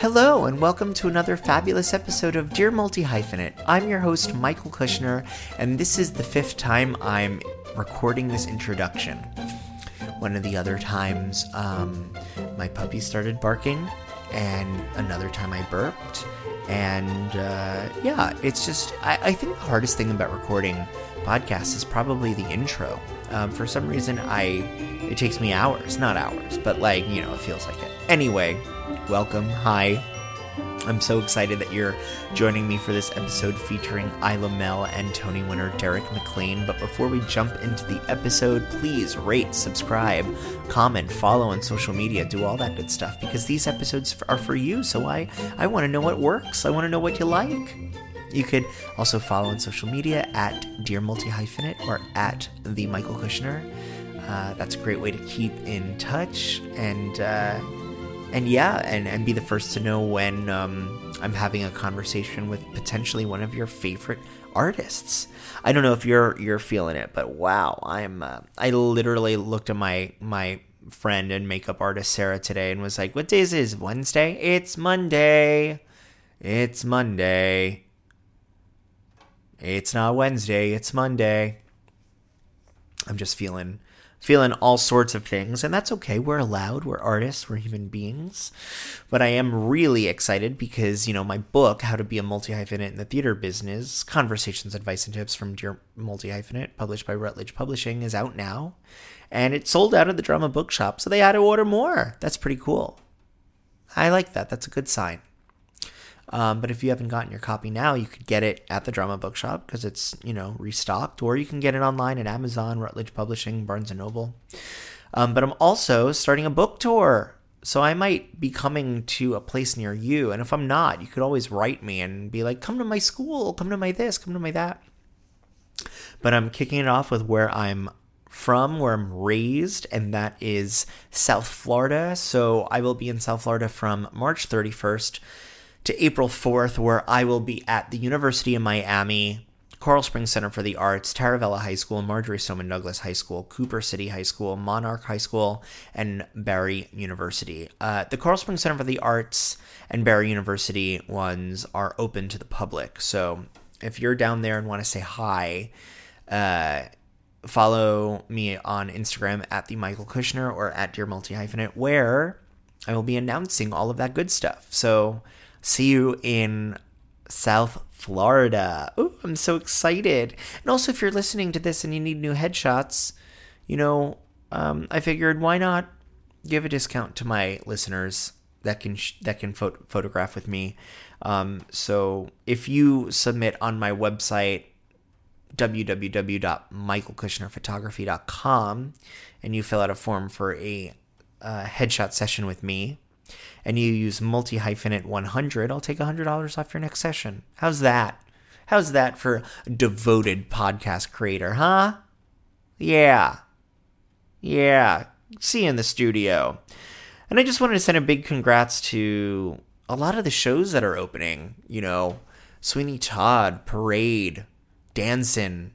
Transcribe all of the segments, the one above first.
Hello, and welcome to another fabulous episode of Dear Multi-Hyphenate. I'm your host, Michael Kushner, and this is the fifth time I'm recording this introduction. One of the other times, my puppy started barking, and another time I burped, and it's just, I think the hardest thing about recording podcasts is probably the intro. For some reason, it takes me hours, not hours, but it feels like it. Anyway, welcome. Hi. I'm so excited that you're joining me for this episode featuring Eila Mell and Tony winner Derek McLean. But before we jump into the episode, please rate, subscribe, comment, follow on social media, do all that good stuff, because these episodes are for you. So I want to know what works. I want to know what you like. You could also follow on social media at Dear Multi-Hyphenate or at The Michael Kushner. That's a great way to keep in touch and be the first to know when I'm having a conversation with potentially one of your favorite artists. I don't know if you're feeling it, but wow, I literally looked at my friend and makeup artist Sarah today and was like, "What day is this? Wednesday? It's Monday. It's Monday. It's not Wednesday. It's Monday." I'm just feeling all sorts of things, and that's okay. We're allowed. We're artists. We're human beings. But I am really excited because, my book, How to Be a Multi-Hyphenate in the Theater Business, Conversations, Advice, and Tips from Dear Multi-Hyphenate, published by Routledge Publishing, is out now. And it sold out at the Drama Bookshop, so they had to order more. That's pretty cool. I like that. That's a good sign. But if you haven't gotten your copy now, you could get it at the Drama Bookshop because it's, restocked, or you can get it online at Amazon, Routledge Publishing, Barnes & Noble. But I'm also starting a book tour, so I might be coming to a place near you. And if I'm not, you could always write me and be like, come to my school, come to my this, come to my that. But I'm kicking it off with where I'm from, where I'm raised, and that is South Florida. So I will be in South Florida from March 31st. to April 4th, where I will be at the University of Miami, Coral Springs Center for the Arts, Taravella High School, Marjorie Stoneman Douglas High School, Cooper City High School, Monarch High School, and Barry University. The Coral Springs Center for the Arts and Barry University ones are open to the public. So if you're down there and want to say hi, follow me on Instagram at The Michael Kushner or at Dear Multi-Hyphenate, where I will be announcing all of that good stuff. So see you in South Florida. Ooh, I'm so excited. And also, if you're listening to this and you need new headshots, I figured why not give a discount to my listeners that can photograph with me. So if you submit on my website, www.michaelkushnerphotography.com, and you fill out a form for a headshot session with me, and you use multi-hyphenate 100, I'll take $100 off your next session. How's that? How's that for a devoted podcast creator, huh? Yeah. See you in the studio. And I just wanted to send a big congrats to a lot of the shows that are opening. Sweeney Todd, Parade, Danson.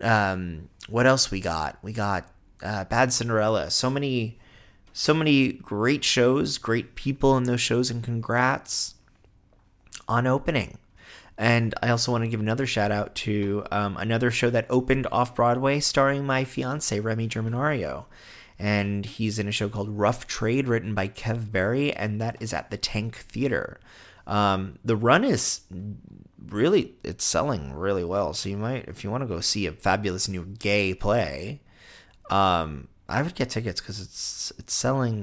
What else we got? We got Bad Cinderella. So many great shows, great people in those shows, and congrats on opening. And I also want to give another shout out to another show that opened off Broadway starring my fiance, Remy Germanario. And he's in a show called Rough Trade, written by Kev Barry, and that is at the Tank Theater. The run is really, it's selling really well. So you might, if you want to go see a fabulous new gay play, I would get tickets because it's selling.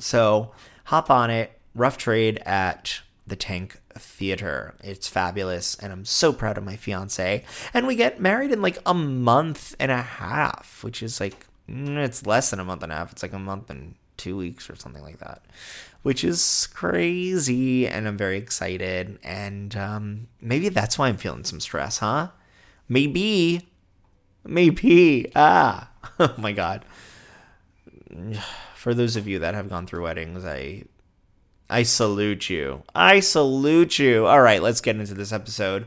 So hop on it. Rough Trade at the Tank Theater. It's fabulous, and I'm so proud of my fiance. And we get married in like a month and a half, which is like, it's less than a month and a half. It's like a month and 2 weeks or something like that, which is crazy. And I'm very excited. And maybe that's why I'm feeling some stress, huh? Maybe. Ah, oh my God. For those of you that have gone through weddings, I salute you. All right, let's get into this episode.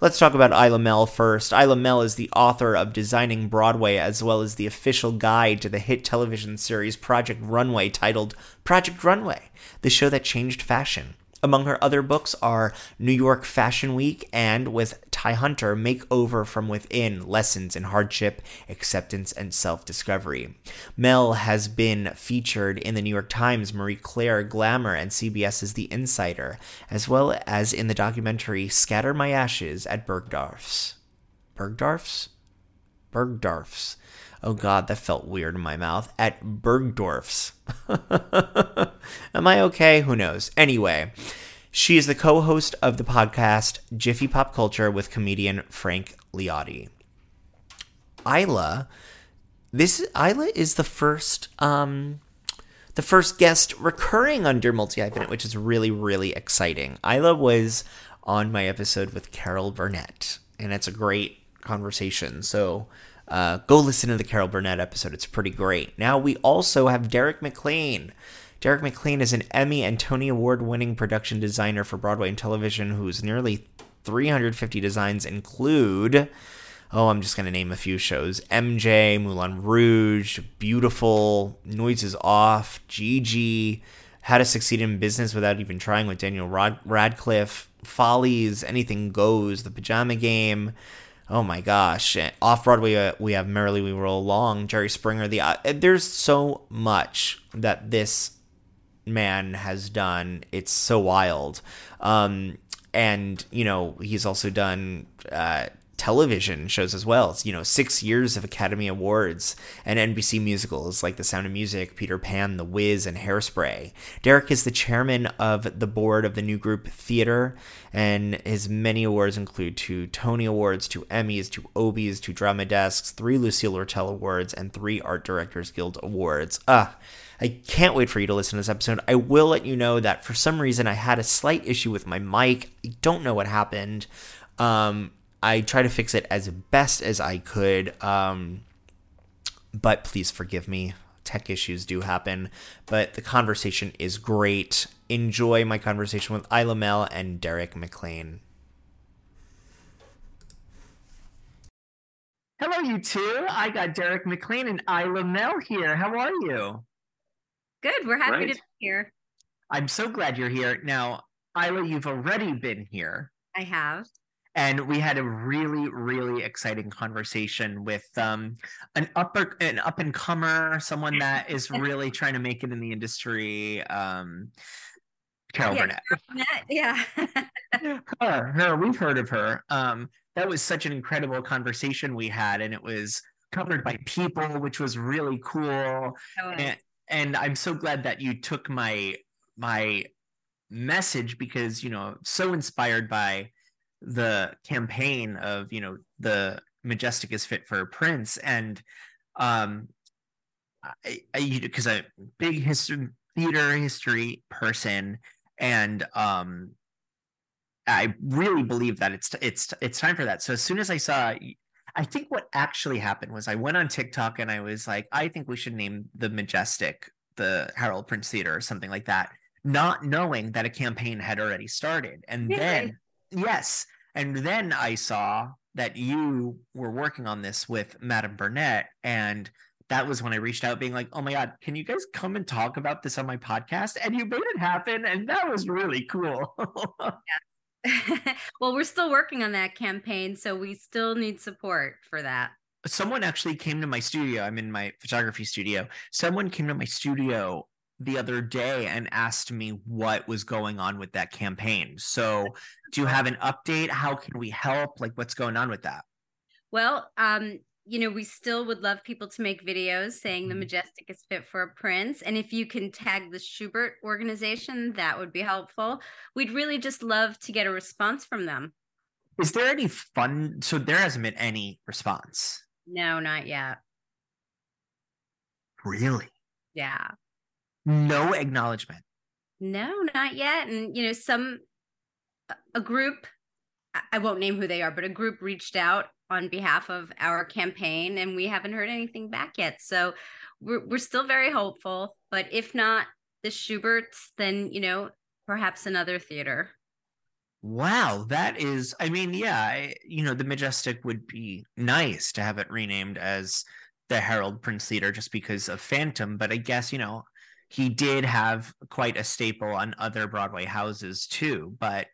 Let's talk about Eila Mell first. Eila Mell is the author of Designing Broadway, as well as the official guide to the hit television series Project Runway, titled Project Runway, the show that changed fashion. Among her other books are New York Fashion Week and, with Ty Hunter, Makeover from Within, Lessons in Hardship, Acceptance, and Self-Discovery. Mell has been featured in the New York Times, Marie Claire, Glamour, and CBS's The Insider, as well as in the documentary Scatter My Ashes at Bergdorf's. Bergdorf's. Oh God, that felt weird in my mouth. At Bergdorf's. Am I okay? Who knows? Anyway, she is the co-host of the podcast Jiffy Pop Culture with comedian Frank Liotti. Eila is the first guest recurring on Dear Multi-Hyphenate, which is really, really exciting. Eila was on my episode with Carol Burnett, and it's a great conversation. So go listen to the Carol Burnett episode. It's pretty great. Now we also have Derek McLean. Derek McLean is an Emmy and Tony Award-winning production designer for Broadway and television, whose nearly 350 designs include, I'm just going to name a few shows, MJ, Moulin Rouge!, Beautiful, Noise is Off, Gigi, How to Succeed in Business Without Even Trying with Daniel Radcliffe, Follies, Anything Goes, The Pajama Game. Oh my gosh. Off Broadway, we have Merrily We Roll Along, Jerry Springer. There's so much that this man has done. It's so wild. And, you know, he's also done television shows as well. It's, 6 years of Academy Awards and NBC musicals like The Sound of Music, Peter Pan, The Wiz, and Hairspray. Derek is the chairman of the board of the New Group Theater, and his many awards include 2 Tony Awards, 2 Emmys, 2 Obies, 2 Drama Desks, 3 Lucille Lortel Awards, and 3 Art Directors Guild Awards. I can't wait for you to listen to this episode. I will let you know that for some reason I had a slight issue with my mic. I don't know what happened. I tried to fix it as best as I could, but please forgive me. Tech issues do happen, but the conversation is great. Enjoy my conversation with Eila Mell and Derek McLean. Hello, you two. I got Derek McLean and Eila Mell here. How are you? Good. We're happy to be here. I'm so glad you're here. Now, Eila, you've already been here. I have. And we had a really, really exciting conversation with an up-and-comer, someone that is really trying to make it in the industry, Carol Burnett. Yeah. her, we've heard of her. That was such an incredible conversation we had, and it was covered by People, which was really cool. And I'm so glad that you took my message, because, so inspired by the campaign of the Majestic is Fit for Prince, and because I'm a big theater history person, and I really believe that it's time for that. So as soon as I saw, I think what actually happened was I went on TikTok and I was like, I think we should name the Majestic the Harold Prince Theater or something like that, not knowing that a campaign had already started. And then yes. And then I saw that you were working on this with Madame Burnett, and that was when I reached out being like, oh my God, can you guys come and talk about this on my podcast? And you made it happen, and that was really cool. Yeah. Well, we're still working on that campaign, so we still need support for that. Someone actually came to my studio. I'm in my photography studio. Someone came to my studio the other day and asked me what was going on with that campaign. So do you have an update? How can we help? Like, what's going on with that? Well, you know, we still would love people to make videos saying the Majestic is fit for a prince. And if you can tag the Schubert Organization, that would be helpful. We'd really just love to get a response from them. Is there any fun? So there hasn't been any response. No, not yet. Really? Yeah. No acknowledgement. No, not yet. And, you know, a group, I won't name who they are, but a group reached out on behalf of our campaign, and we haven't heard anything back yet. So we're still very hopeful, but if not the Schuberts, then, you know, perhaps another theater. Wow. That is, I mean, yeah, you know, the Majestic would be nice to have it renamed as the Harold Prince Theater just because of Phantom, but I guess, you know, he did have quite a staple on other Broadway houses too, but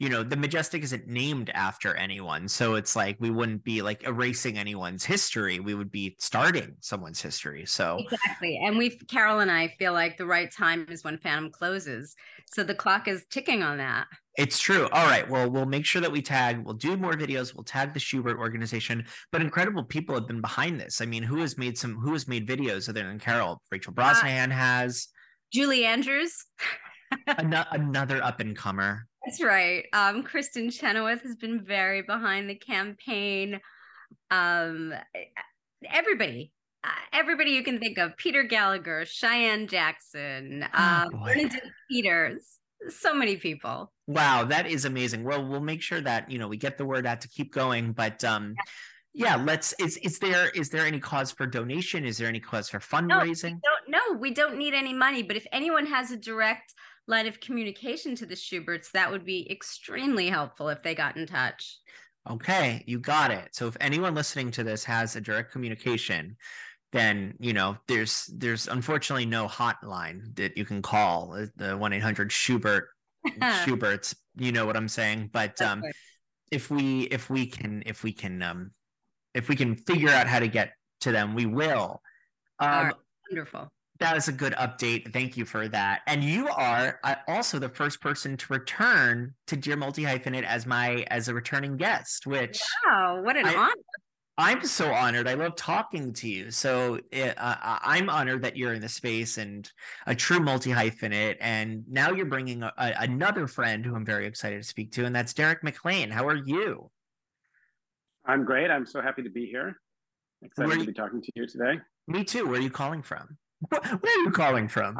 you know, the Majestic isn't named after anyone. So it's like, we wouldn't be like erasing anyone's history. We would be starting someone's history. So exactly. And Carol and I feel like the right time is when Phantom closes. So the clock is ticking on that. It's true. All right. Well, we'll make sure that we'll do more videos. We'll tag the Schubert Organization, but incredible people have been behind this. I mean, who has made videos other than Carol? Rachel Brosnahan has. Julie Andrews. Another up and comer. That's right. Kristen Chenoweth has been very behind the campaign. Everybody you can think of. Peter Gallagher, Cheyenne Jackson, Lyndon Peters, so many people. Wow, that is amazing. Well, we'll make sure that, you know, we get the word out to keep going, but yeah, let's, is there any cause for donation? Is there any cause for fundraising? No, we don't need any money, but if anyone has a direct line of communication to the Schuberts, that would be extremely helpful if they got in touch. Okay, you got it. So if anyone listening to this has a direct communication, then, you know, there's unfortunately no hotline that you can call, the 1-800 Schubert, Schuberts, you know what I'm saying? But if we can figure out how to get to them, we will. All right, wonderful. That is a good update. Thank you for that. And you are also the first person to return to Dear Multi-Hyphenate as a returning guest, which wow, what an honor! I'm so honored. I love talking to you. So I'm honored that you're in the space and a true multi-hyphenate. And now you're bringing another friend who I'm very excited to speak to, and that's Derek McLean. How are you? I'm great. I'm so happy to be here. Excited to be talking to you today. Me too. Where are you calling from? Where are you calling from?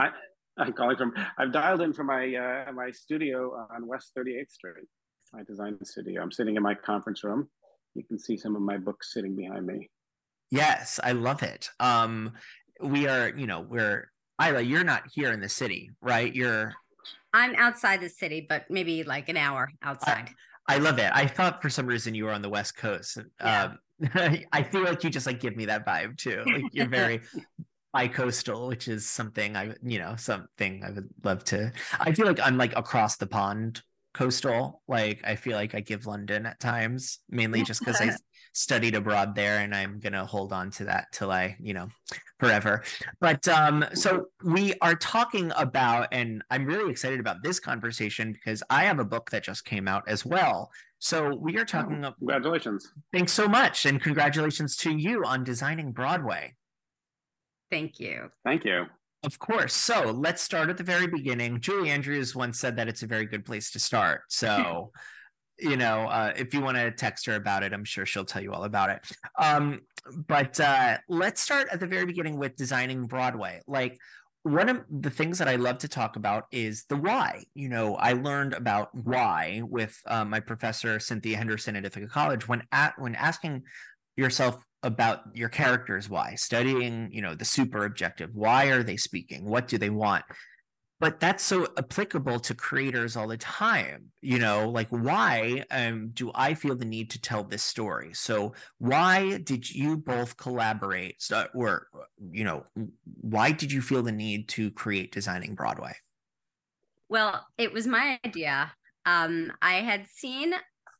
I've dialed in from my my studio on West 38th Street. My design studio. I'm sitting in my conference room. You can see some of my books sitting behind me. Yes, I love it. Eila, you're not here in the city, right? I'm outside the city, but maybe like an hour outside. I love it. I thought for some reason you were on the West Coast. Yeah. I feel like you just like give me that vibe too. Like you're very bi-coastal, which is something I would love to. I feel like I'm like across the pond coastal. Like I feel like I give London at times, mainly just because I studied abroad there, and I'm gonna hold on to that till I, you know, forever. But so we are talking about, and I'm really excited about this conversation because I have a book that just came out as well. So we are talking about congratulations. Thanks so much, and congratulations to you on Designing Broadway. Thank you. Thank you. Of course. So let's start at the very beginning. Julie Andrews once said that it's a very good place to start. So, you know, if you want to text her about it, I'm sure she'll tell you all about it. But let's start at the very beginning with Designing Broadway. Like one of the things that I love to talk about is the why. You know, I learned about why with my professor, Cynthia Henderson at Ithaca College, when asking yourself about your character's why, studying, you know, the super objective. Why are they speaking? What do they want? But that's so applicable to creators all the time. You know, like why do I feel the need to tell this story? So why did you both collaborate, or, you know, why did you feel the need to create Designing Broadway? Well, it was my idea. I had seen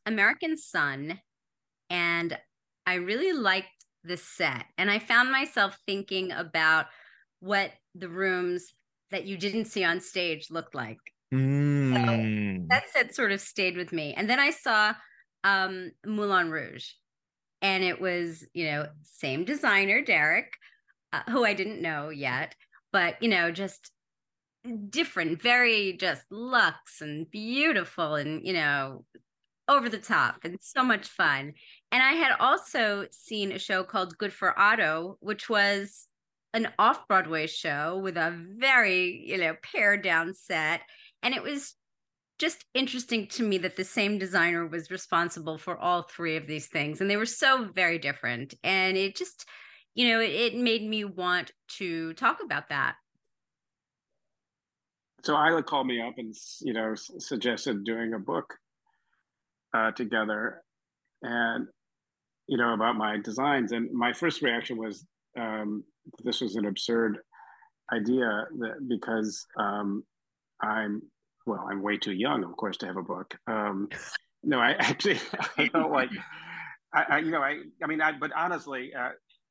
American Son, and I really liked the set. And I found myself thinking about what the rooms that you didn't see on stage looked like. So that set sort of stayed with me. And then I saw Moulin Rouge!, and it was, you know, same designer, Derek, who I didn't know yet, but, you know, just different, very just luxe and beautiful and, you know, over the top and so much fun. And I had also seen a show called Good for Otto, which was an off-Broadway show with a very, you know, pared down set. And it was just interesting to me that the same designer was responsible for all three of these things. And they were so very different. And it just, you know, it made me want to talk about that. So Eila called me up and, you know, suggested doing a book together and, you know, about my designs. And my first reaction was, this was an absurd idea because I'm way too young, of course, to have a book. No, I actually felt like,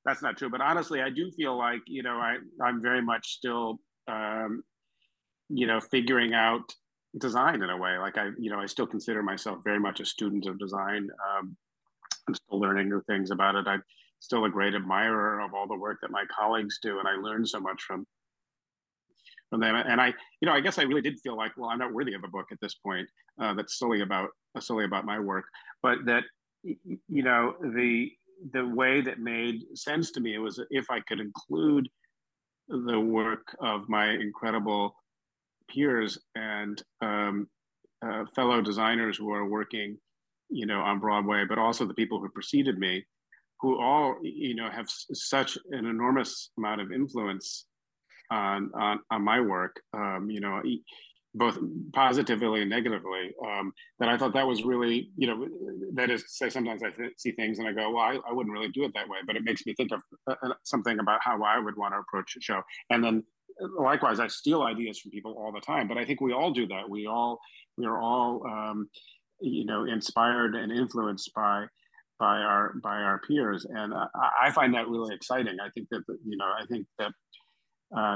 that's not true. But honestly, I do feel like, you know, I'm very much still, you know, figuring out design in a way. Like I still consider myself very much a student of design. I'm still learning new things about it. I'm still a great admirer of all the work that my colleagues do, and I learn so much from them. And I, you know, I guess I really did feel like, well, I'm not worthy of a book at this point. That's solely about my work. But that, you know, the way that made sense to me was if I could include the work of my incredible peers and fellow designers who are working, you know, on Broadway, but also the people who preceded me, who all, you know, have such an enormous amount of influence on my work, you know, both positively and negatively, that I thought that was really, you know, that is to say, sometimes I see things and I go, well, I wouldn't really do it that way, but it makes me think of something about how I would want to approach a show. And then likewise, I steal ideas from people all the time, but I think we all do that. We are all, you know, inspired and influenced by our peers, and I find that really exciting. I think that, you know,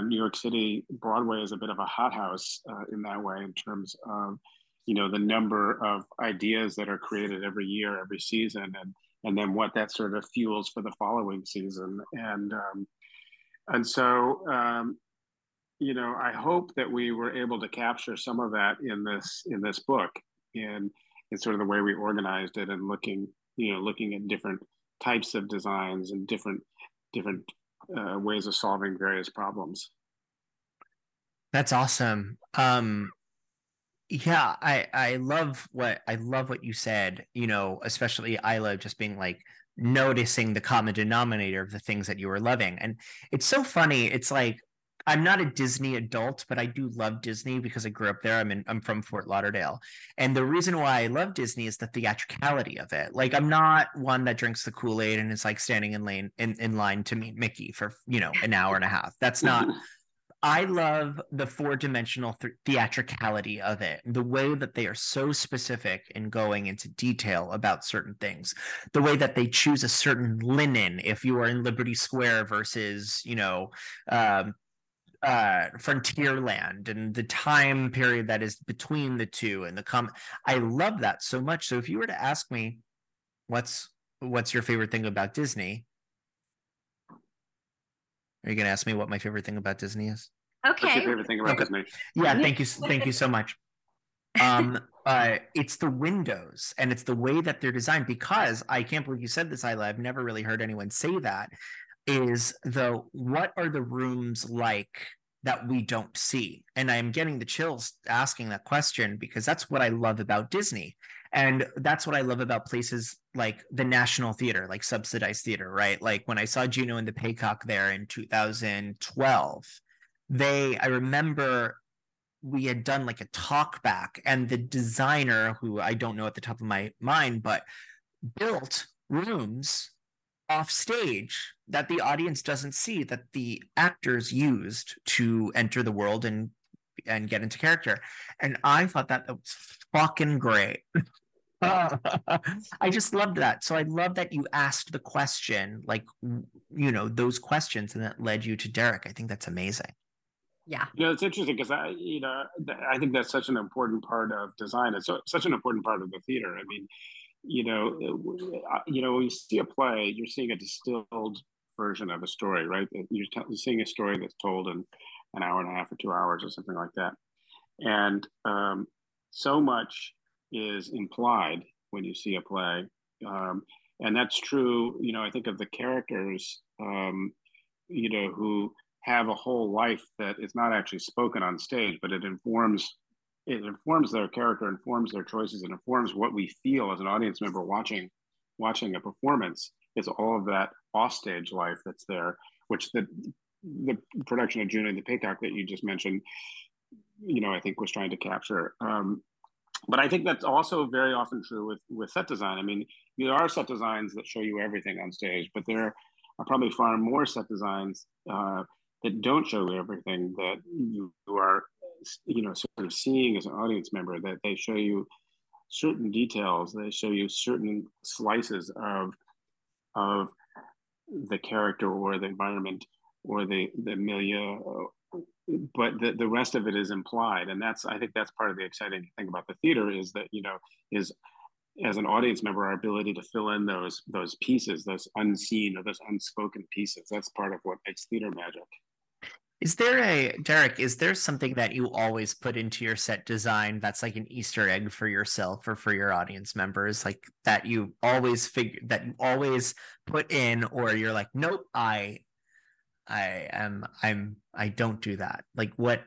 New York City Broadway is a bit of a hothouse in that way, in terms of, you know, the number of ideas that are created every year, every season, and then what that sort of fuels for the following season, and so you know, I hope that we were able to capture some of that in this book, in sort of the way we organized it and looking at different types of designs and different ways of solving various problems. That's awesome. Yeah, I love what you said, you know, especially Eila, just being like noticing the common denominator of the things that you were loving. And it's so funny. It's like, I'm not a Disney adult, but I do love Disney because I grew up there. I'm from Fort Lauderdale. And the reason why I love Disney is the theatricality of it. Like, I'm not one that drinks the Kool-Aid and is like standing in line to meet Mickey for, you know, an hour and a half. That's not, I love the four-dimensional theatricality of it, the way that they are so specific in going into detail about certain things, the way that they choose a certain linen if you are in Liberty Square versus, you know, Frontierland, and the time period that is between the two and the I love that so much. So if you were to ask me what's your favorite thing about Disney, are you going to ask me what my favorite thing about Disney is? Okay. What's your favorite thing about Disney? Yeah, thank you so much. It's the windows, and it's the way that they're designed, because I can't believe you said this, Eila, I've never really heard anyone say that, is what are the rooms like that we don't see? And I'm getting the chills asking that question, because that's what I love about Disney. And that's what I love about places like the National Theater, like subsidized theater, right? Like when I saw Juno and the Paycock there in 2012, I remember we had done like a talk back, and the designer, who I don't know at the top of my mind, but built rooms off stage that the audience doesn't see, that the actors used to enter the world and and get into character. And I thought that that was fucking great. I just loved that. So I love that you asked the question, like, you know, those questions, and that led you to Derek. I think that's amazing. Yeah. You know, it's interesting because I think that's such an important part of design. It's such an important part of the theater. I mean, you know, when you see a play, you're seeing a distilled version of a story, right? You're seeing a story that's told in an hour and a half or 2 hours or something like that. And so much is implied when you see a play. And that's true, you know, I think of the characters, you know, who have a whole life that is not actually spoken on stage, but it informs their character, informs their choices, and informs what we feel as an audience member watching a performance. It's all of that offstage life that's there, which the production of Juno and the Paycock that you just mentioned, you know, I think was trying to capture. But I think that's also very often true with set design. I mean, there are set designs that show you everything on stage, but there are probably far more set designs that don't show everything that you are, you know, sort of seeing as an audience member. That they show you certain details, they show you certain slices of the character or the environment or the milieu, but the rest of it is implied. And that's, I think that's part of the exciting thing about the theater, is that, you know, is as an audience member, our ability to fill in those pieces, those unseen or those unspoken pieces. That's part of what makes theater magic. Is there Derek, is there something that you always put into your set design that's like an Easter egg for yourself or for your audience members, like that you always put in, or you're like, nope, I don't do that? Like what?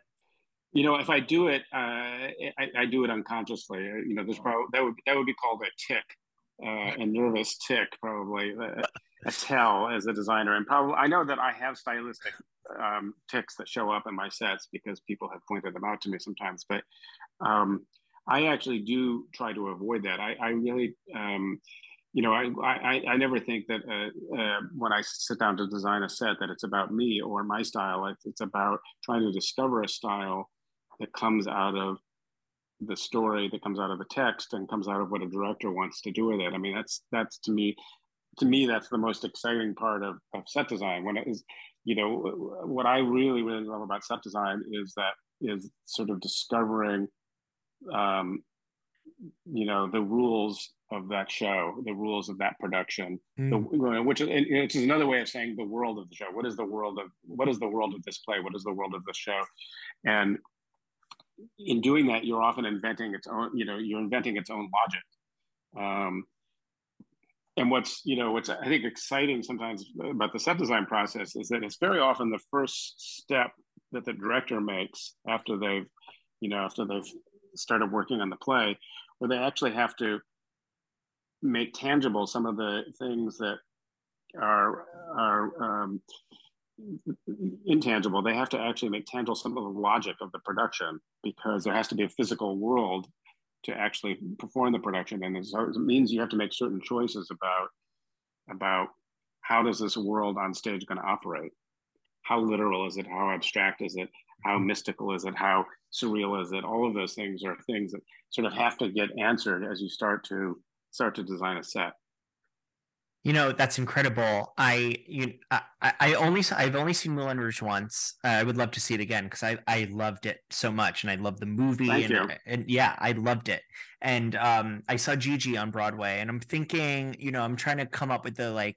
You know, if I do it, I do it unconsciously. You know, there's probably that would be called a tic, a nervous tic, probably a tell as a designer. And probably I know that I have stylistic tics that show up in my sets because people have pointed them out to me sometimes. But I actually do try to avoid that. I really, you know, I never think that when I sit down to design a set that it's about me or my style. It's about trying to discover a style that comes out of the story, that comes out of the text, and comes out of what a director wants to do with it. I mean, that's to me, that's the most exciting part of set design. When it is, you know, what I really, really love about set design is sort of discovering, you know, the rules of that show, the rules of that production, which is another way of saying the world of the show. What is the world of this play? What is the world of the show? And in doing that, you're often inventing its own, you know, you're inventing its own logic. And what's I think exciting sometimes about the set design process is that it's very often the first step that the director makes after they've started working on the play, where they actually have to make tangible some of the things that are intangible. They have to actually make tangible some of the logic of the production, because there has to be a physical world to actually perform the production. And so it means you have to make certain choices about how does this world on stage going to operate? How literal is it? How abstract is it? How mystical is it? How surreal is it? All of those things are things that sort of have to get answered as you start to design a set. You know, that's incredible. I've only seen Moulin Rouge! Once. I would love to see it again because I loved it so much, and I loved the movie. And yeah, I loved it. And I saw Gigi on Broadway, and I'm thinking, you know, I'm trying to come up with I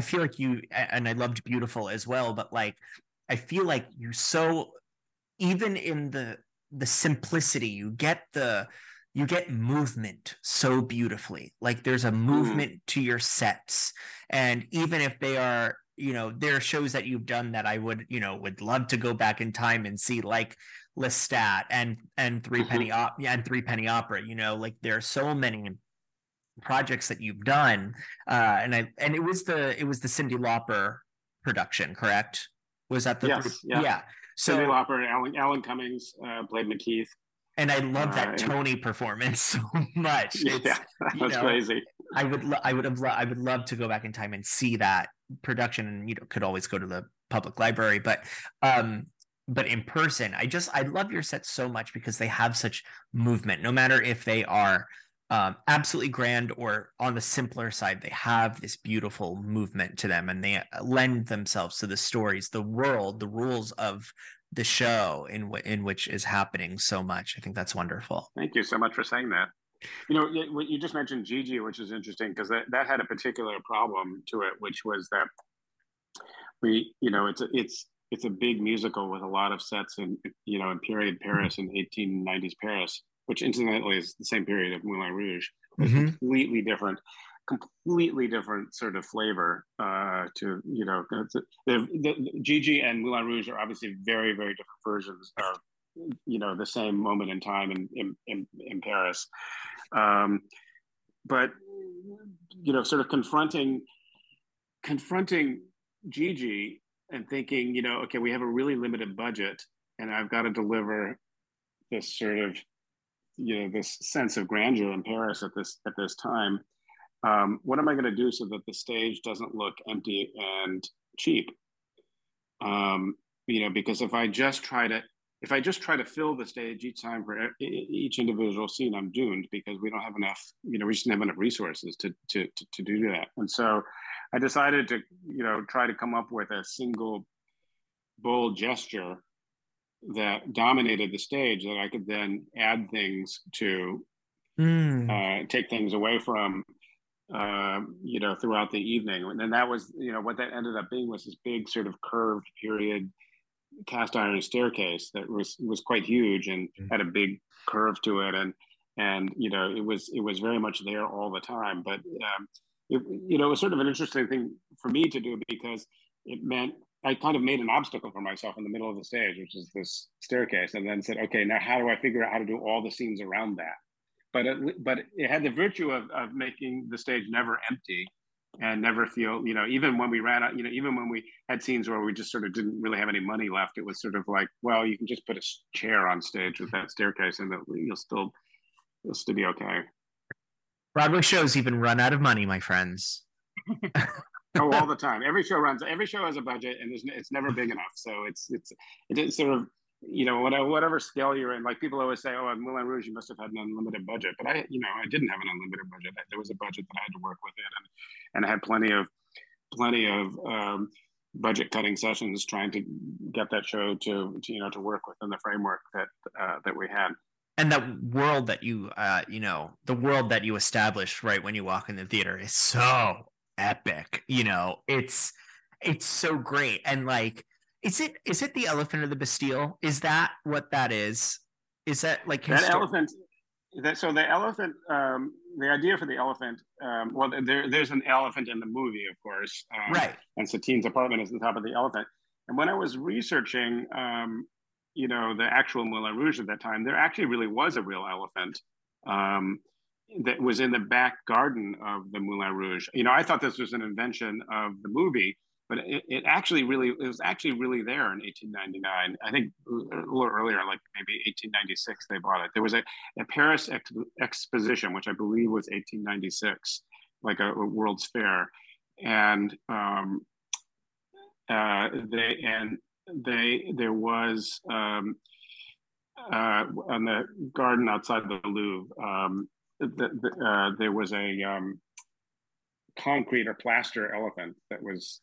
feel like you, and I loved Beautiful as well, but like I feel like you, so even in the simplicity, you get movement so beautifully. Like there's a movement to your sets. And even if they are, you know, there are shows that you've done that I would love to go back in time and see, like Lestat and Three Penny Opera, you know, like there are so many projects that you've done. And it was the Cyndi Lauper production, correct? Was that the, yes, yeah. Yeah. So Cyndi Lauper and Alan Cummings played McKeith. And I love that Tony performance so much. It's, yeah, that was crazy. I would love to go back in time and see that production, and you know, could always go to the public library. But But in person, I love your sets so much because they have such movement, no matter if they are absolutely grand or on the simpler side. They have this beautiful movement to them, and they lend themselves to the stories, the world, the rules of the show in which is happening so much. I think that's wonderful. Thank you so much for saying that. You know, you just mentioned Gigi, which is interesting because that had a particular problem to it, which was that we, you know, it's a big musical with a lot of sets in, you know, in period Paris and 1890s Paris, which incidentally is the same period of Moulin Rouge. It's completely different sort of flavor to, you know, the Gigi and Moulin Rouge are obviously very, very different versions of, you know, the same moment in time in Paris. But, you know, sort of confronting Gigi and thinking, you know, okay, we have a really limited budget and I've got to deliver this sort of, you know, this sense of grandeur in Paris at this time. What am I going to do so that the stage doesn't look empty and cheap? You know, because if I just try to fill the stage each time for each individual scene, I'm doomed because we don't have enough, you know, we just don't have enough resources to do that. And so I decided to, you know, try to come up with a single bold gesture that dominated the stage that I could then add things to, take things away from, you know, throughout the evening. And then that was, you know, what that ended up being was this big sort of curved period cast iron staircase that was quite huge and had a big curve to it. And, you know, it was very much there all the time, but, you know, it was sort of an interesting thing for me to do because it meant I kind of made an obstacle for myself in the middle of the stage, which is this staircase, and then said, okay, now how do I figure out how to do all the scenes around that? But it had the virtue of making the stage never empty and never feel, you know, even when we ran out, you know, even when we had scenes where we just sort of didn't really have any money left, it was sort of like, well, you can just put a chair on stage with that staircase and you'll still be okay. Broadway shows even run out of money, my friends. Oh, all the time. Every show has a budget, and it's never big enough. So it's sort of, you know, whatever scale you're in. Like people always say, oh, at Moulin Rouge, you must have had an unlimited budget. But I, you know, I didn't have an unlimited budget. There was a budget that I had to work with, and I had plenty of budget cutting sessions trying to get that show to you know, to work within the framework that we had. And that world that you, you know, the world that you establish right when you walk in the theater is so epic. You know, it's so great. And like, is it the elephant of the Bastille? Is that what that is? Is that like that elephant? So the elephant, the idea for the elephant. Well, there's an elephant in the movie, of course. Right. And Satine's apartment is on top of the elephant. And when I was researching, you know, the actual Moulin Rouge at that time, there actually really was a real elephant that was in the back garden of the Moulin Rouge. You know, I thought this was an invention of the movie, but it was actually really there in 1899. I think a little earlier, like maybe 1896, they bought it. There was a Paris exposition, which I believe was 1896, like a World's Fair. And there was on the garden outside the Louvre, there was a concrete or plaster elephant that was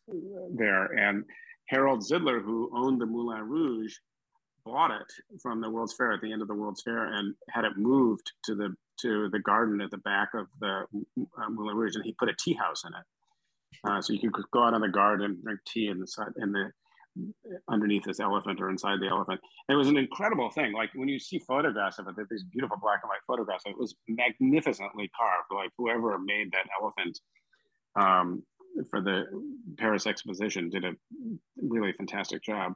there, and Harold Zidler, who owned the Moulin Rouge, bought it from the World's Fair at the end of the World's Fair and had it moved to the garden at the back of the Moulin Rouge, and he put a tea house in it, so you could go out on the garden and drink tea underneath this elephant or inside the elephant. It was an incredible thing. Like when you see photographs of it, there's these beautiful black and white photographs. It was magnificently carved. Like whoever made that elephant for the Paris exposition did a really fantastic job.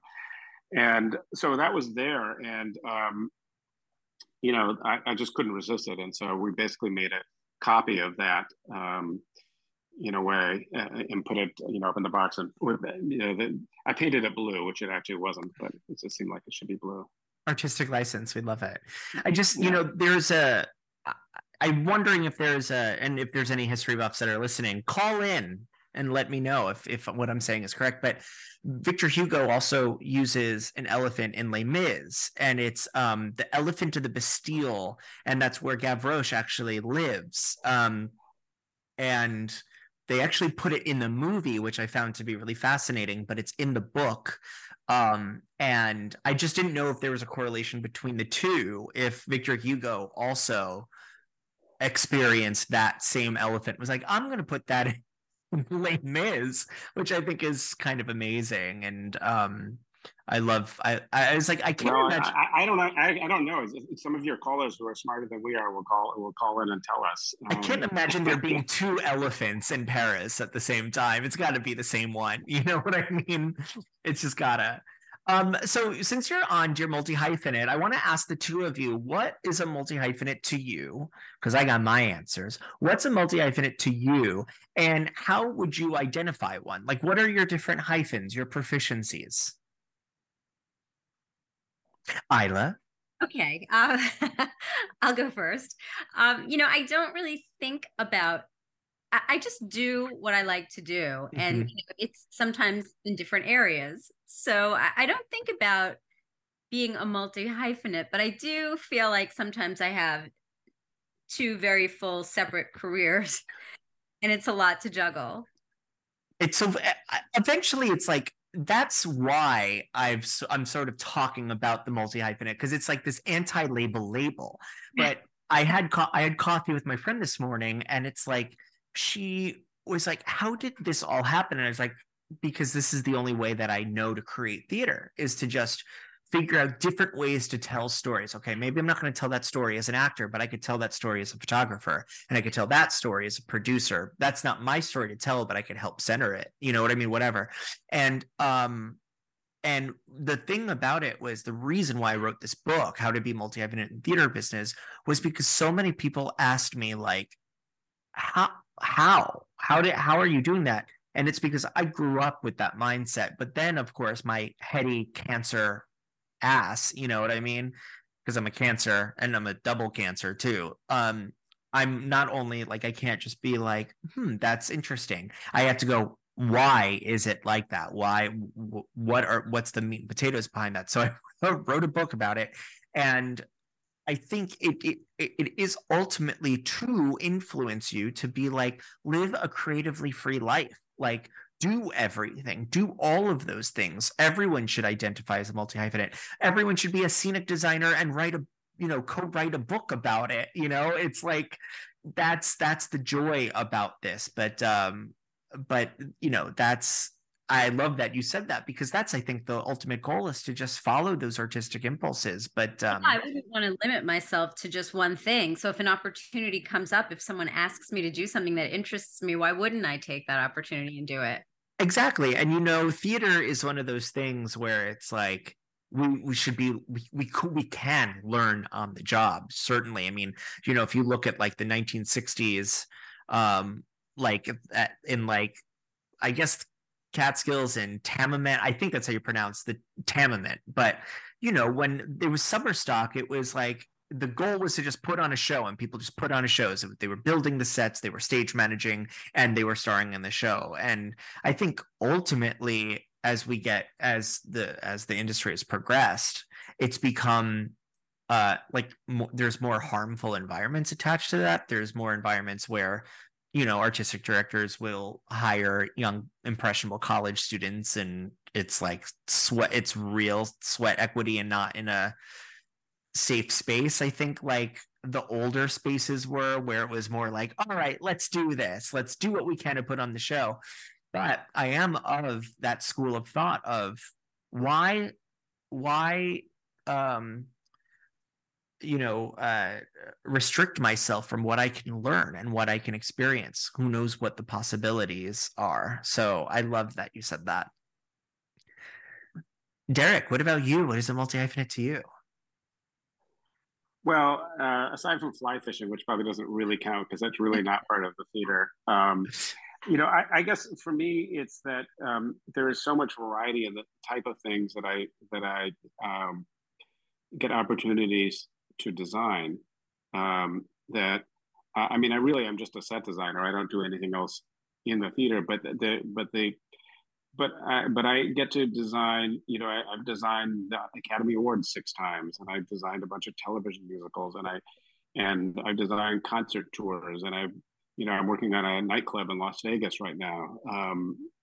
And so that was there. And, you know, I just couldn't resist it. And so we basically made a copy of that, in a way, and put it, you know, up in the box. And you know, I painted it blue, which it actually wasn't, but it just seemed like it should be blue. Artistic license, we love it. I just, you know, I'm wondering if there's any history buffs that are listening, call in and let me know if what I'm saying is correct. But Victor Hugo also uses an elephant in Les Mis, and it's the Elephant of the Bastille, and that's where Gavroche actually lives. And they actually put it in the movie, which I found to be really fascinating, but it's in the book. And I just didn't know if there was a correlation between the two, if Victor Hugo also experienced that same elephant, was like, I'm going to put that in Les Mis, which I think is kind of amazing. And I was like, I can't imagine. I don't know. Some of your callers who are smarter than we are will call in and tell us. I can't imagine there being two elephants in Paris at the same time. It's got to be the same one. You know what I mean? It's just gotta. So since you're on Dear Multi-Hyphenate, I want to ask the two of you, what is a multi-hyphenate to you? Because I got my answers. What's a multi-hyphenate to you? And how would you identify one? Like, what are your different hyphens, your proficiencies? Eila. Okay. I'll go first. I don't really think about, I just do what I like to do. And it's sometimes in different areas. So I don't think about being a multi-hyphenate, but I do feel like sometimes I have two very full separate careers and it's a lot to juggle. Eventually it's like, that's why I'm sort of talking about the multi-hyphenate, because it's like this anti-label label. But I had coffee with my friend this morning, and it's like, she was like, how did this all happen? And I was like, because this is the only way that I know to create theater, is to just figure out different ways to tell stories. Okay, maybe I'm not going to tell that story as an actor, but I could tell that story as a photographer, and I could tell that story as a producer. That's not my story to tell, but I could help center it. You know what I mean? Whatever. And the thing about it was, the reason why I wrote this book, How to Be Multi-Hyphenate in Theater Business, was because so many people asked me, like, how are you doing that? And it's because I grew up with that mindset. But then, of course, my heady cancer ass, you know what I mean? Because I'm a Cancer, and I'm a double Cancer too. I'm not only like, I can't just be like, that's interesting. I have to go, why is it like that? Why? What's the meat and potatoes behind that? So I wrote a book about it, and I think it is ultimately to influence you to be like, live a creatively free life. Like, do everything, do all of those things. Everyone should identify as a multi-hyphenate. Everyone should be a scenic designer and co-write a book about it. You know, it's like, that's the joy about this. But that's, I love that you said that, because that's, I think, the ultimate goal is to just follow those artistic impulses. But I wouldn't want to limit myself to just one thing. So if an opportunity comes up, if someone asks me to do something that interests me, why wouldn't I take that opportunity and do it? Exactly. And, theater is one of those things where it's like, we can learn on the job. Certainly. I mean, if you look at like the 1960s, I guess, Catskills and Tamament, I think that's how you pronounce the Tamament. But, when there was summer stock, it was like, the goal was to just put on a show, and people just put on a show. So they were building the sets, they were stage managing, and they were starring in the show. And I think ultimately, as the industry has progressed, it's become there's more harmful environments attached to that. There's more environments where artistic directors will hire young, impressionable college students, and it's like it's real sweat equity and not in a safe space. I think like the older spaces were, where it was more like, all right, let's do this. Let's do what we can to put on the show. But I am of that school of thought of why restrict myself from what I can learn and what I can experience. Who knows what the possibilities are? So I love that you said that. Derek, what about you? What is a multi-hyphenate to you? Well, aside from fly fishing, which probably doesn't really count because that's really not part of the theater. I guess for me, it's that there is so much variety in the type of things that I get opportunities to design, that I really am just a set designer. I don't do anything else in the theater, but I get to design. You know, I've designed the Academy Awards 6 times, and I've designed a bunch of television musicals, and I've designed concert tours, and I've, you know, I'm working on a nightclub in Las Vegas right now.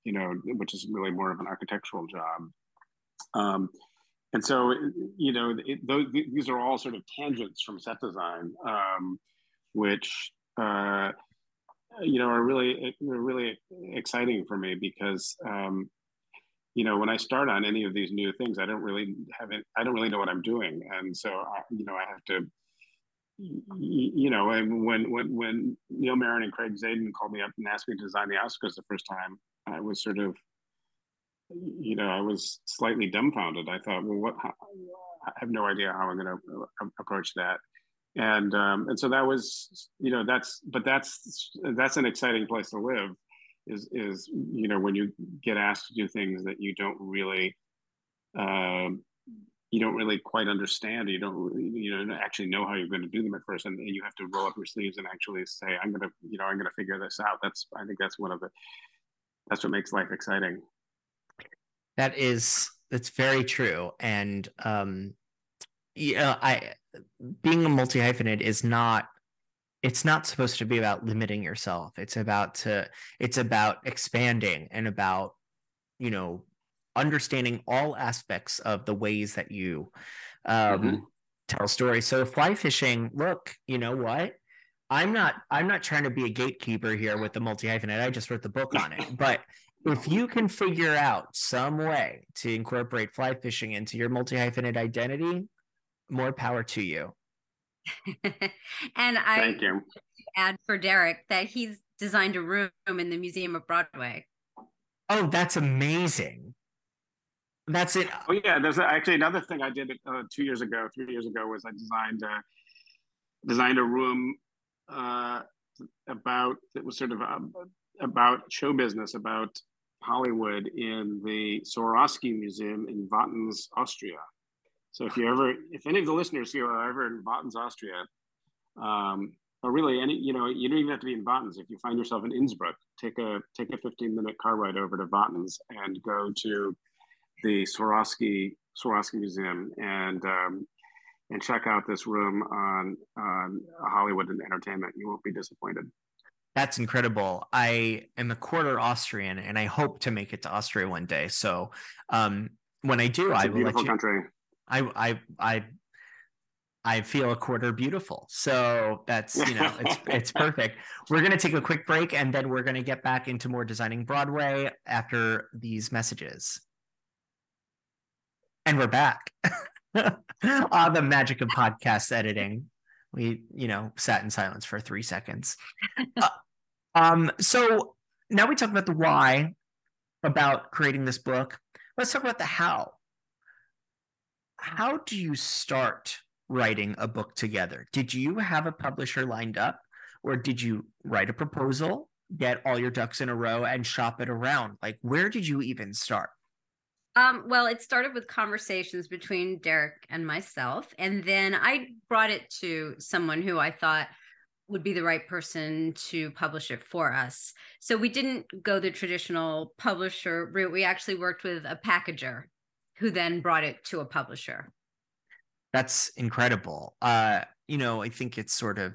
You know, which is really more of an architectural job. And so, you know, these are all sort of tangents from set design, which, you know, are really exciting for me because, you know, when I start on any of these new things, I don't really know what I'm doing. And so, I have to, you know, and when Neil Marin and Craig Zaden called me up and asked me to design the Oscars the first time, I was sort of, you know, I was slightly dumbfounded. I thought, well, I have no idea how I'm going to approach that. And so that was, you know, that's an exciting place to live is, you know, when you get asked to do things that you don't really quite understand, you don't actually know how you're going to do them at first, and you have to roll up your sleeves and actually say, I'm going to figure this out. That's what makes life exciting. That's very true. And, being a multi-hyphenate it's not supposed to be about limiting yourself. It's about expanding and about, you know, understanding all aspects of the ways that you tell stories. So fly fishing, look, you know what? I'm not trying to be a gatekeeper here with the multi-hyphenate. I just wrote the book on it, but if you can figure out some way to incorporate fly fishing into your multi-hyphenate identity, more power to you. And I would add for Derek that he's designed a room in the Museum of Broadway. Oh, that's amazing. That's it. Oh yeah, there's actually another thing I did 3 years ago, was I designed a room about show business, about Hollywood, in the Swarovski Museum in Wattens, Austria. So if any of the listeners here are ever in Wattens, Austria, or really any, you know, you don't even have to be in Wattens. If you find yourself in Innsbruck, take a 15-minute car ride over to Wattens and go to the Swarovski Museum and check out this room on Hollywood and entertainment. You won't be disappointed. That's incredible. I am a quarter Austrian, and I hope to make it to Austria one day. So when I do, I will let you. It's a beautiful country. I feel a quarter beautiful. So that's, you know, it's perfect. We're going to take a quick break, and then we're going to get back into more Designing Broadway after these messages. And we're back. Ah, the magic of podcast editing. We, you know, sat in silence for 3 seconds. So now we talk about the why about creating this book. Let's talk about the how. How do you start writing a book together? Did you have a publisher lined up, or did you write a proposal, get all your ducks in a row, and shop it around? Like, where did you even start? Well, it started with conversations between Derek and myself, and then I brought it to someone who I thought would be the right person to publish it for us. So we didn't go the traditional publisher route. We actually worked with a packager, who then brought it to a publisher. That's incredible. You know, I think it's sort of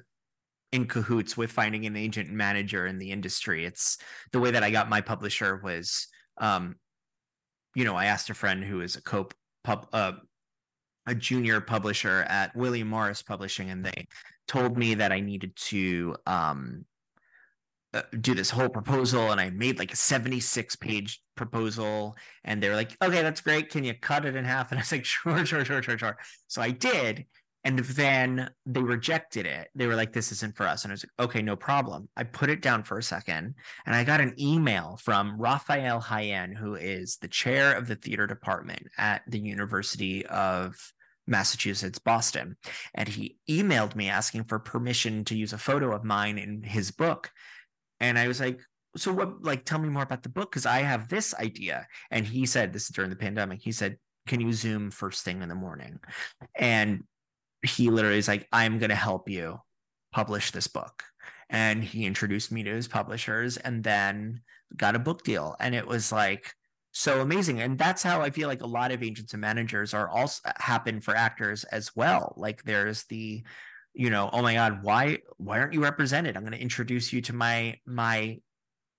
in cahoots with finding an agent and manager in the industry. It's the way that I got my publisher was, you know, I asked a friend who is a junior publisher at William Morris Publishing, and they told me that I needed to do this whole proposal, and I made like a 76-page proposal, and they were like, okay, that's great, can you cut it in half? And I was like, sure. So I did, and then they rejected it. They were like, this isn't for us. And I was like, okay, no problem. I put it down for a second, and I got an email from Raphael Hayen, who is the chair of the theater department at the University of Massachusetts, Boston, and he emailed me asking for permission to use a photo of mine in his book. And I was like, so what, like, tell me more about the book, because I have this idea. And he said, this is during the pandemic, he said, can you Zoom first thing in the morning? And he literally is like, I'm going to help you publish this book. and he introduced me to his publishers and then got a book deal. And it was like so amazing. And that's how I feel like a lot of agents and managers are also happen for actors as well. Like there's the, you know, oh my God, why aren't you represented? I'm going to introduce you to my,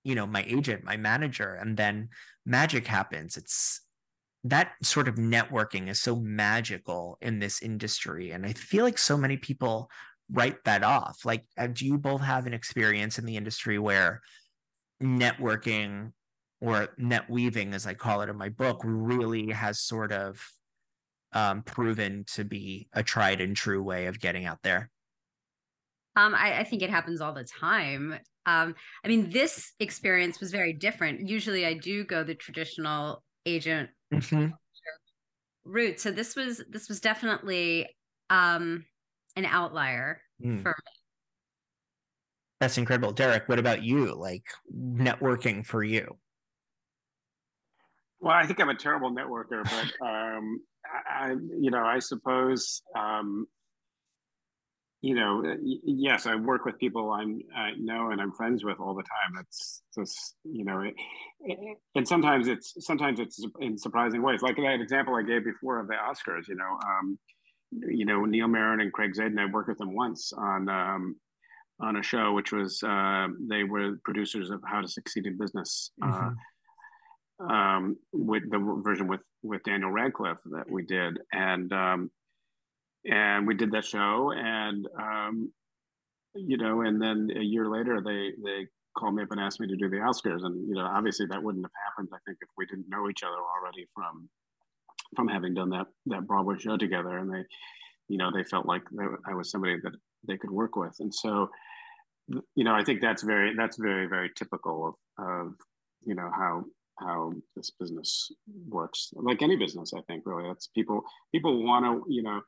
you know, my agent, my manager, and then magic happens. It's that sort of networking is so magical in this industry. And I feel like so many people write that off. Like, do you both have an experience in the industry where networking or net weaving, as I call it in my book, really has sort of proven to be a tried and true way of getting out there? I think it happens all the time. I mean, this experience was very different. Usually I do go the traditional agent mm-hmm. route. So this was definitely an outlier for me. That's incredible. Derek, what about you? Like networking for you? Well, I think I'm a terrible networker, but yes, I work with people I know and I'm friends with all the time. That's just, you know, and sometimes it's in surprising ways. Like that example I gave before of the Oscars, Neil Marin and Craig Zaden, I worked with them once on a show, which was, they were producers of How to Succeed in Business, mm-hmm. With the version with Daniel Radcliffe that we did. And we did that show, and then a year later, they called me up and asked me to do the Oscars. And, you know, obviously that wouldn't have happened, I think, if we didn't know each other already from having done that Broadway show together. And they, you know, they felt like I was somebody that they could work with. And so, you know, I think that's very, very typical of you know, how this business works. Like any business, I think, really. That's people want to, you know,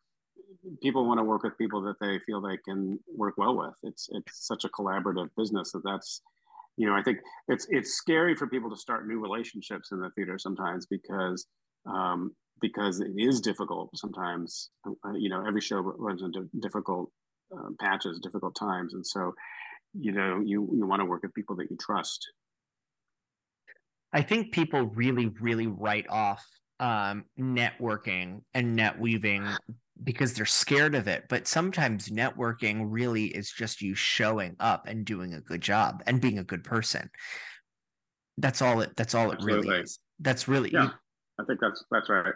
people want to work with people that they feel they can work well with. It's such a collaborative business that's, you know, I think it's scary for people to start new relationships in the theater sometimes because it is difficult sometimes. You know, every show runs into difficult patches, difficult times, and so, you know, you want to work with people that you trust. I think people really, really write off networking and net weaving because they're scared of it. But sometimes networking really is just you showing up and doing a good job and being a good person. That's all it Absolutely. Really is. That's really, yeah, I think that's right.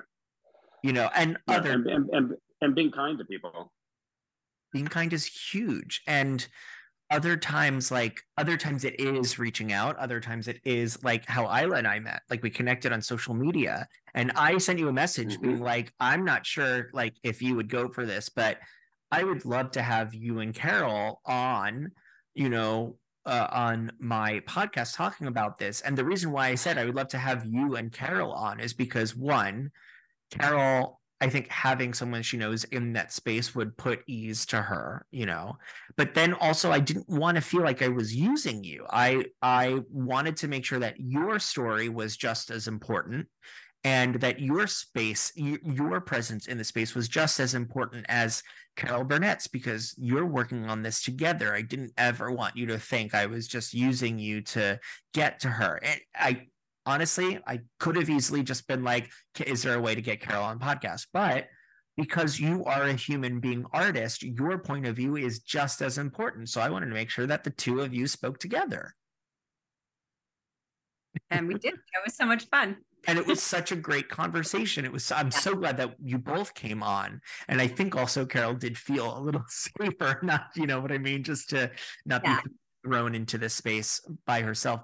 You know, and yeah, other and being kind to people. Being kind is huge. And other times it is reaching out. Other times it is like how Eila and I met, like we connected on social media and I sent you a message mm-hmm. being like, I'm not sure like if you would go for this, but I would love to have you and Carol on, you know, on my podcast talking about this. And the reason why I said I would love to have you and Carol on is because one, Carol, I think having someone she knows in that space would put ease to her, you know, but then also I didn't want to feel like I was using you. I wanted to make sure that your story was just as important and that your space, your presence in the space was just as important as Carol Burnett's because you're working on this together. I didn't ever want you to think I was just using you to get to her. And honestly, I could have easily just been like, is there a way to get Carol on podcast? But because you are a human being artist, your point of view is just as important. So I wanted to make sure that the two of you spoke together. And we did. It was so much fun. And it was such a great conversation. I'm so glad that you both came on. And I think also Carol did feel a little safer, not, you know what I mean? Just to not be thrown into this space by herself.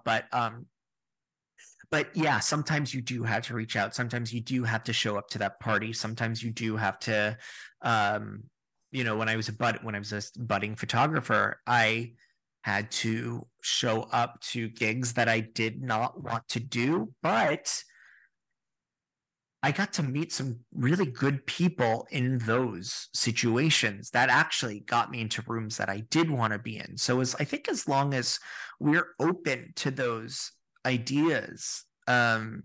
But yeah, sometimes you do have to reach out. Sometimes you do have to show up to that party. Sometimes you do have to, when I was a budding photographer, I had to show up to gigs that I did not want to do, but I got to meet some really good people in those situations that actually got me into rooms that I did want to be in. So I think as long as we're open to those ideas, then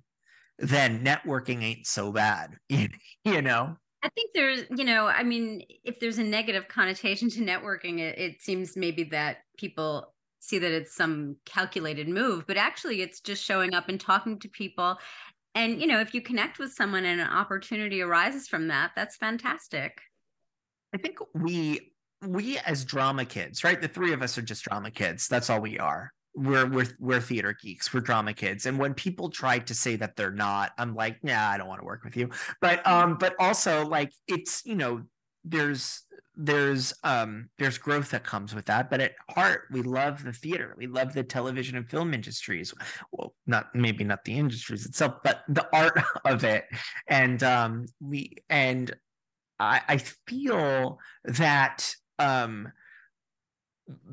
networking ain't so bad, you know? I think there's, you know, I mean, if there's a negative connotation to networking, it seems maybe that people see that it's some calculated move, but actually it's just showing up and talking to people. And, you know, if you connect with someone and an opportunity arises from that, that's fantastic. I think we as drama kids, right? The three of us are just drama kids. That's all we are. We're theater geeks. We're drama kids. And when people try to say that they're not, I'm like, nah, I don't want to work with you. But also, like, it's, you know, there's growth that comes with that. But at heart, we love the theater. We love the television and film industries. Well, maybe not the industries itself, but the art of it. And I feel that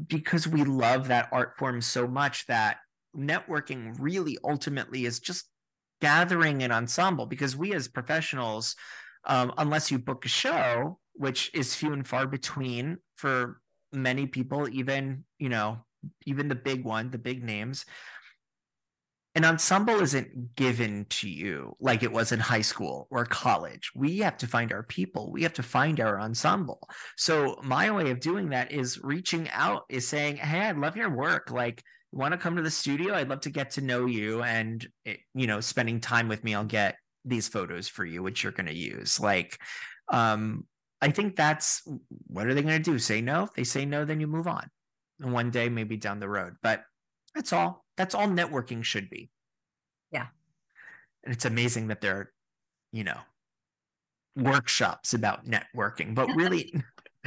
because we love that art form so much, that networking really ultimately is just gathering an ensemble, because we as professionals, unless you book a show, which is few and far between for many people, even the big names, an ensemble isn't given to you like it was in high school or college. We have to find our people. We have to find our ensemble. So my way of doing that is reaching out, is saying, hey, I love your work. Like, you want to come to the studio? I'd love to get to know you. And, spending time with me, I'll get these photos for you, which you're going to use. Like, I think that's, what are they going to do? Say no? If they say no, then you move on. And one day, maybe down the road. But that's all. That's all networking should be. Yeah. And it's amazing that there are, workshops about networking, but really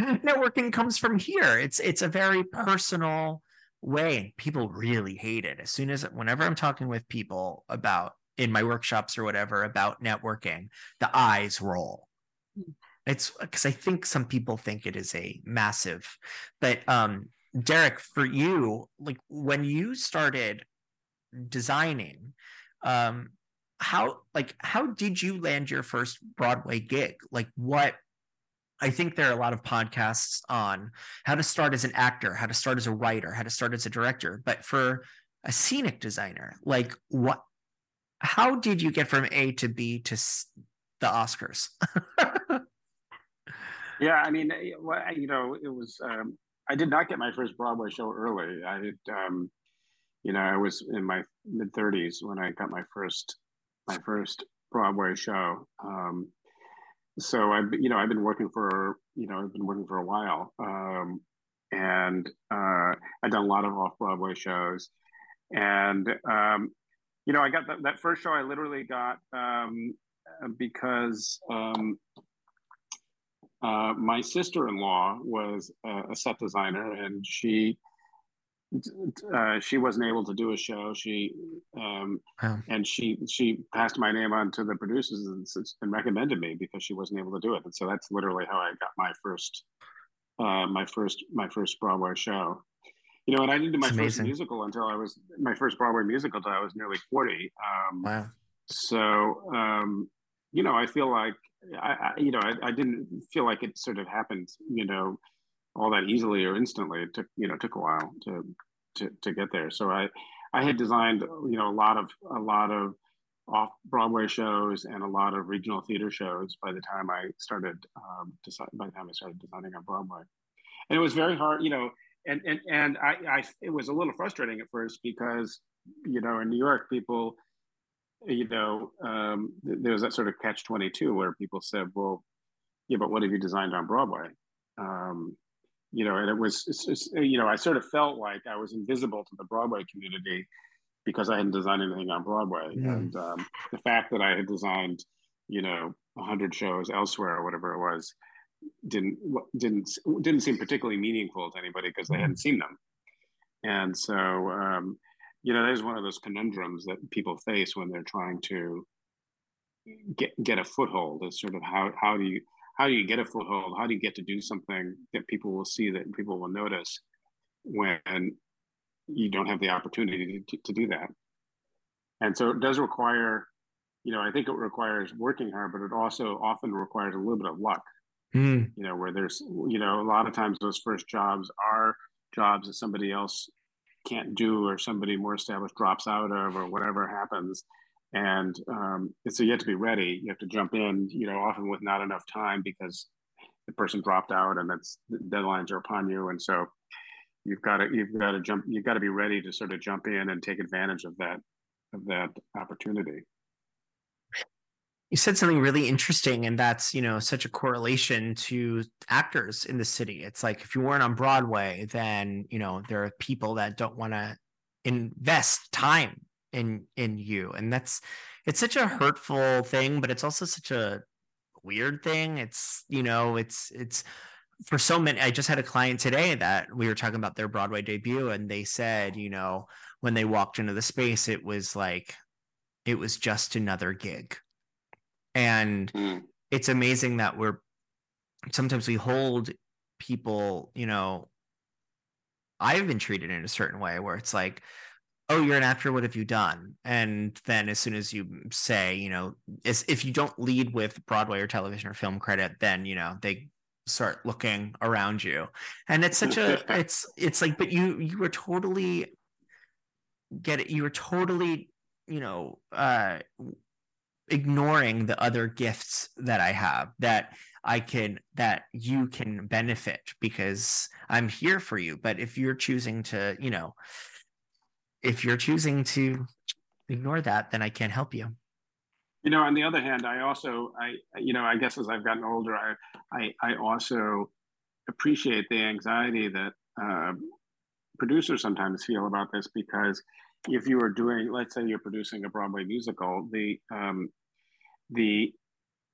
networking comes from here. It's a very personal way, and people really hate it. Whenever I'm talking with people about, in my workshops or whatever, about networking, the eyes roll. It's because I think some people think it is a massive, but, Derek, for you, like, when you started designing, how did you land your first Broadway gig? Like, what, I think there are a lot of podcasts on how to start as an actor, how to start as a writer, how to start as a director, but for a scenic designer, like, what, how did you get from A to B to the Oscars? Yeah, I mean, it was, I did not get my first Broadway show early. I did, I was in my mid 30s when I got my first Broadway show. So I've been working for a while, and I've done a lot of off-Broadway shows, and I got that first show. I literally got because. My sister-in-law was a set designer, and she wasn't able to do a show. And she passed my name on to the producers and recommended me because she wasn't able to do it. And so that's literally how I got my first Broadway show. And I didn't do my first Broadway musical until I was nearly 40. Wow. So I feel like. I didn't feel like it sort of happened, all that easily or instantly. It took a while to get there. So I had designed, a lot of off Broadway shows and a lot of regional theater shows by the time I started designing on Broadway. And it was very hard, and it was a little frustrating at first because, in New York, people. There was that sort of catch-22 where people said, well, yeah, but what have you designed on Broadway? And it was, I sort of felt like I was invisible to the Broadway community because I hadn't designed anything on Broadway. Yeah. And the fact that I had designed, 100 shows elsewhere or whatever it was, didn't seem particularly meaningful to anybody because they hadn't seen them. And so, there's one of those conundrums that people face when they're trying to get a foothold. Is sort of how do you get a foothold? How do you get to do something that people will see, that people will notice, when you don't have the opportunity to do that? And so it does require, I think it requires working hard, but it also often requires a little bit of luck. Mm. Where there's, a lot of times those first jobs are jobs that somebody else can't do, or somebody more established drops out of, or whatever happens, And so you have to be ready. You have to jump in, often with not enough time because the person dropped out and the deadlines are upon you. And so you've got to be ready to sort of jump in and take advantage of that opportunity. You said something really interesting, and that's, such a correlation to actors in the city. It's like, if you weren't on Broadway, then, there are people that don't want to invest time in you. And it's such a hurtful thing, but it's also such a weird thing. It's for so many. I just had a client today that we were talking about their Broadway debut, and they said, when they walked into the space, it was just another gig. And it's amazing that sometimes we hold people, I've been treated in a certain way where it's like, oh, you're an actor, what have you done? And then as soon as you say, if you don't lead with Broadway or television or film credit, then, they start looking around you. And it's such a, it's like, but you were totally ignoring the other gifts that I have that you can benefit because I'm here for you. But if you're choosing to, ignore that, then I can't help you. On the other hand, I guess as I've gotten older, I also appreciate the anxiety that producers sometimes feel about this, because if you are doing, let's say you're producing a Broadway musical, the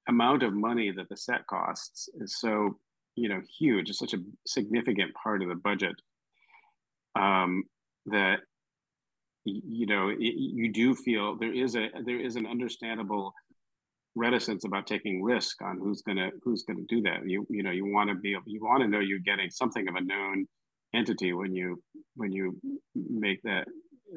amount of money that the set costs is so, huge. It's such a significant part of the budget that, you do feel there is an understandable reticence about taking risk on who's gonna do that. You want to be able, you want to know you're getting something of a known entity when you make that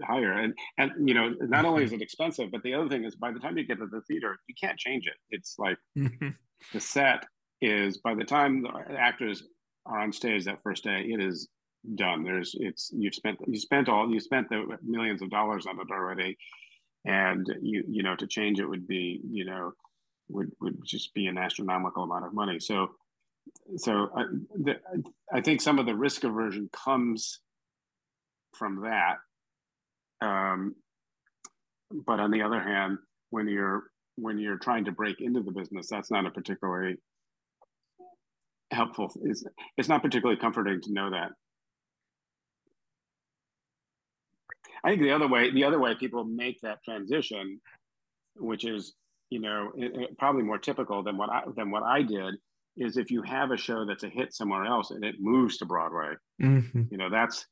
higher. And not only is it expensive, but the other thing is by the time you get to the theater, you can't change it. It's like the set is, by the time the actors are on stage that first day, it is done. You spent the millions of dollars on it already, and you to change it would be would just be an astronomical amount of money. So I think some of the risk aversion comes from that. But on the other hand, when you're trying to break into the business, that's not a particularly helpful. It's not particularly comforting to know that. I think the other way people make that transition, which is probably more typical than what I did, is if you have a show that's a hit somewhere else and it moves to Broadway, that's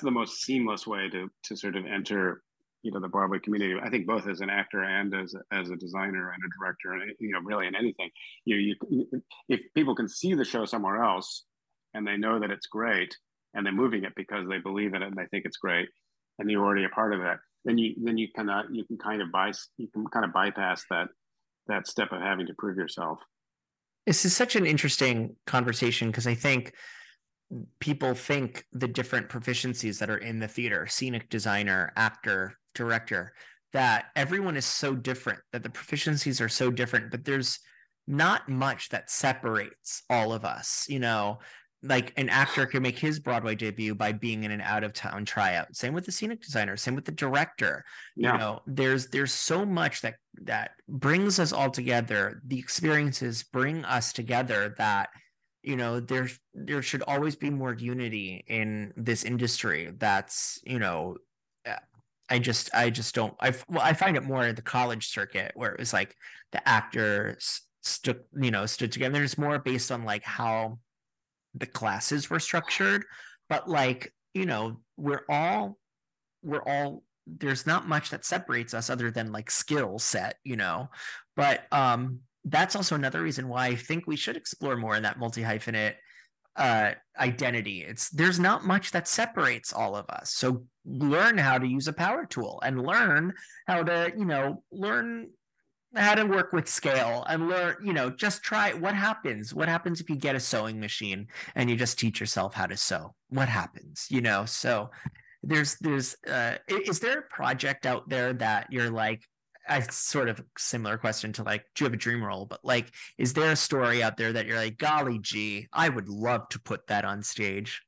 the most seamless way to sort of enter the Broadway community. I think both as an actor and as a designer and a director, and really in anything, if people can see the show somewhere else and they know that it's great and they're moving it because they believe in it and they think it's great, and you're already a part of that, then you can kind of bypass that step of having to prove yourself. This is such an interesting conversation, because I think people think the different proficiencies that are in the theater, scenic designer, actor, director, that everyone is so different, that the proficiencies are so different, but there's not much that separates all of us, Like an actor can make his Broadway debut by being in an out-of-town tryout. Same with the scenic designer. Same with the director. Yeah. There's so much that brings us all together. The experiences bring us together. That there should always be more unity in this industry. That's I just don't. I find it more in the college circuit, where it was like the actors stood together. It's more based on like how the classes were structured, but we're all there's not much that separates us other than like skill set, but that's also another reason why I think we should explore more in that multi-hyphenate identity. There's not much that separates all of us, so learn how to use a power tool, and learn how to work with scale, and learn, just try. What happens if you get a sewing machine and you just teach yourself how to sew? What happens, So there's, is there a project out there that you're like, I sort of similar question to like, do you have a dream role? But like, is there a story out there that you're like, golly gee, I would love to put that on stage?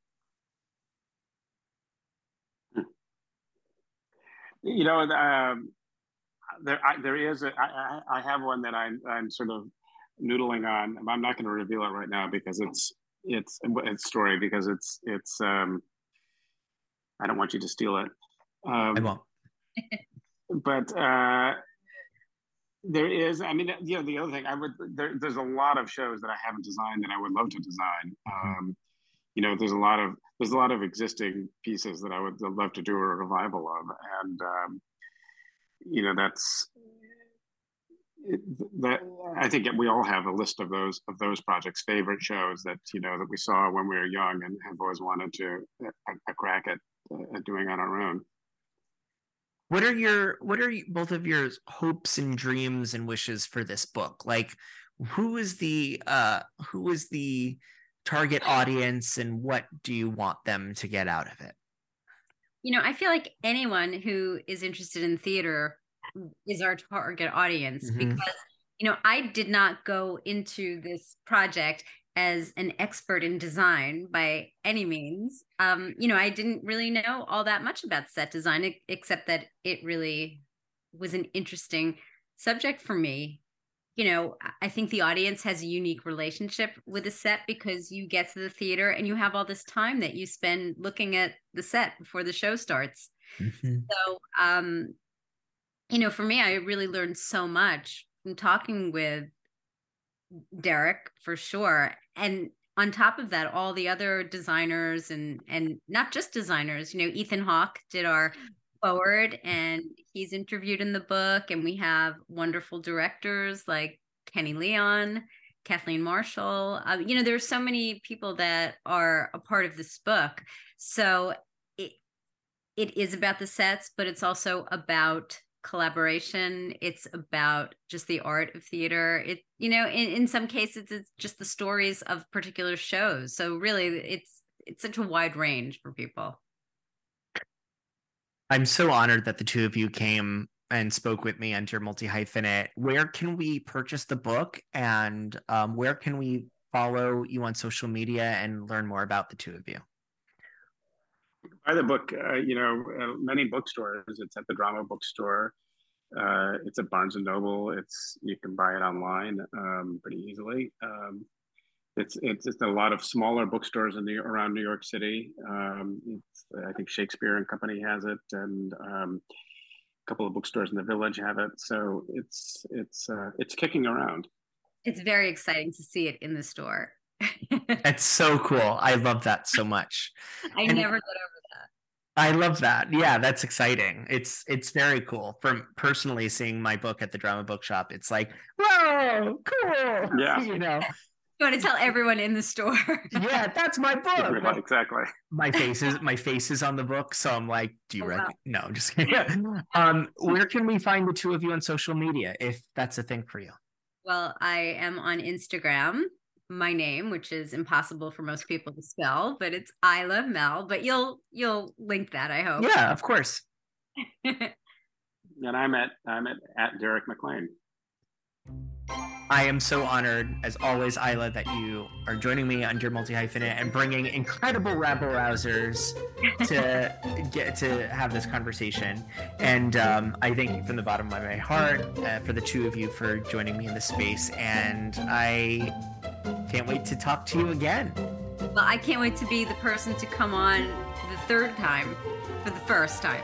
You know, there is, I have one that I'm sort of noodling on. I'm not going to reveal it right now because it's story, because it's I don't want you to steal it. I won't. But there is, I mean, you know, the other thing there's a lot of shows that I haven't designed that I would love to design. You know, there's a lot of existing pieces that I would love to do a revival of, and you know, that I think we all have a list of those projects, favorite shows that, you know, that we saw when we were young and have always wanted to a crack at doing on our own. What are both of your hopes and dreams and wishes for this book? Like, who is the target audience, and what do you want them to get out of it? You know, I feel like anyone who is interested in theater is our target audience, mm-hmm. because, you know, I did not go into this project as an expert in design by any means. You know, I didn't really know all that much about set design, except that it really was an interesting subject for me. You know, I think the audience has a unique relationship with a set because you get to the theater and you have all this time that you spend looking at the set before the show starts. Mm-hmm. So, you know, for me, I really learned so much from talking with Derek, for sure. And on top of that, all the other designers and not just designers, you know, Ethan Hawke did our forward, and he's interviewed in the book, and we have wonderful directors like Kenny Leon, Kathleen Marshall. You know, there's so many people that are a part of this book. So it is about the sets, but it's also about collaboration. It's about just the art of theater. It, you know, in some cases, it's just the stories of particular shows. So really, it's such a wide range for people. I'm so honored that the two of you came and spoke with me on Dear Multi-Hyphenate. Where can we purchase the book, and where can we follow you on social media and learn more about the two of you? Buy the book, you know, many bookstores. It's at the Drama Bookstore. It's at Barnes & Noble. You can buy it online pretty easily. It's a lot of smaller bookstores around New York City. I think Shakespeare and Company has it, and a couple of bookstores in the Village have it. So it's kicking around. It's very exciting to see it in the store. That's so cool. I love that so much. I never got over that. I love that. Yeah, that's exciting. It's very cool. From personally seeing my book at the Drama Bookshop, it's like, whoa, cool. Yeah, you know. You want to tell everyone in the store. Yeah, that's my book. Everybody, exactly. My face is on the book, so I'm like, do you reckon? No, I'm just kidding. Yeah. Where can we find the two of you on social media, if that's a thing for you? Well, I am on Instagram. My name, which is impossible for most people to spell, but it's Eila Mell. But you'll link that, I hope. Yeah, of course. And I'm at Derek McLean. I am so honored, as always, Eila, that you are joining me on Dear Multi-Hyphenate and bringing incredible rabble-rousers to get to have this conversation. And I thank you from the bottom of my heart for the two of you for joining me in this space. And I can't wait to talk to you again. Well, I can't wait to be the person to come on the third time for the first time.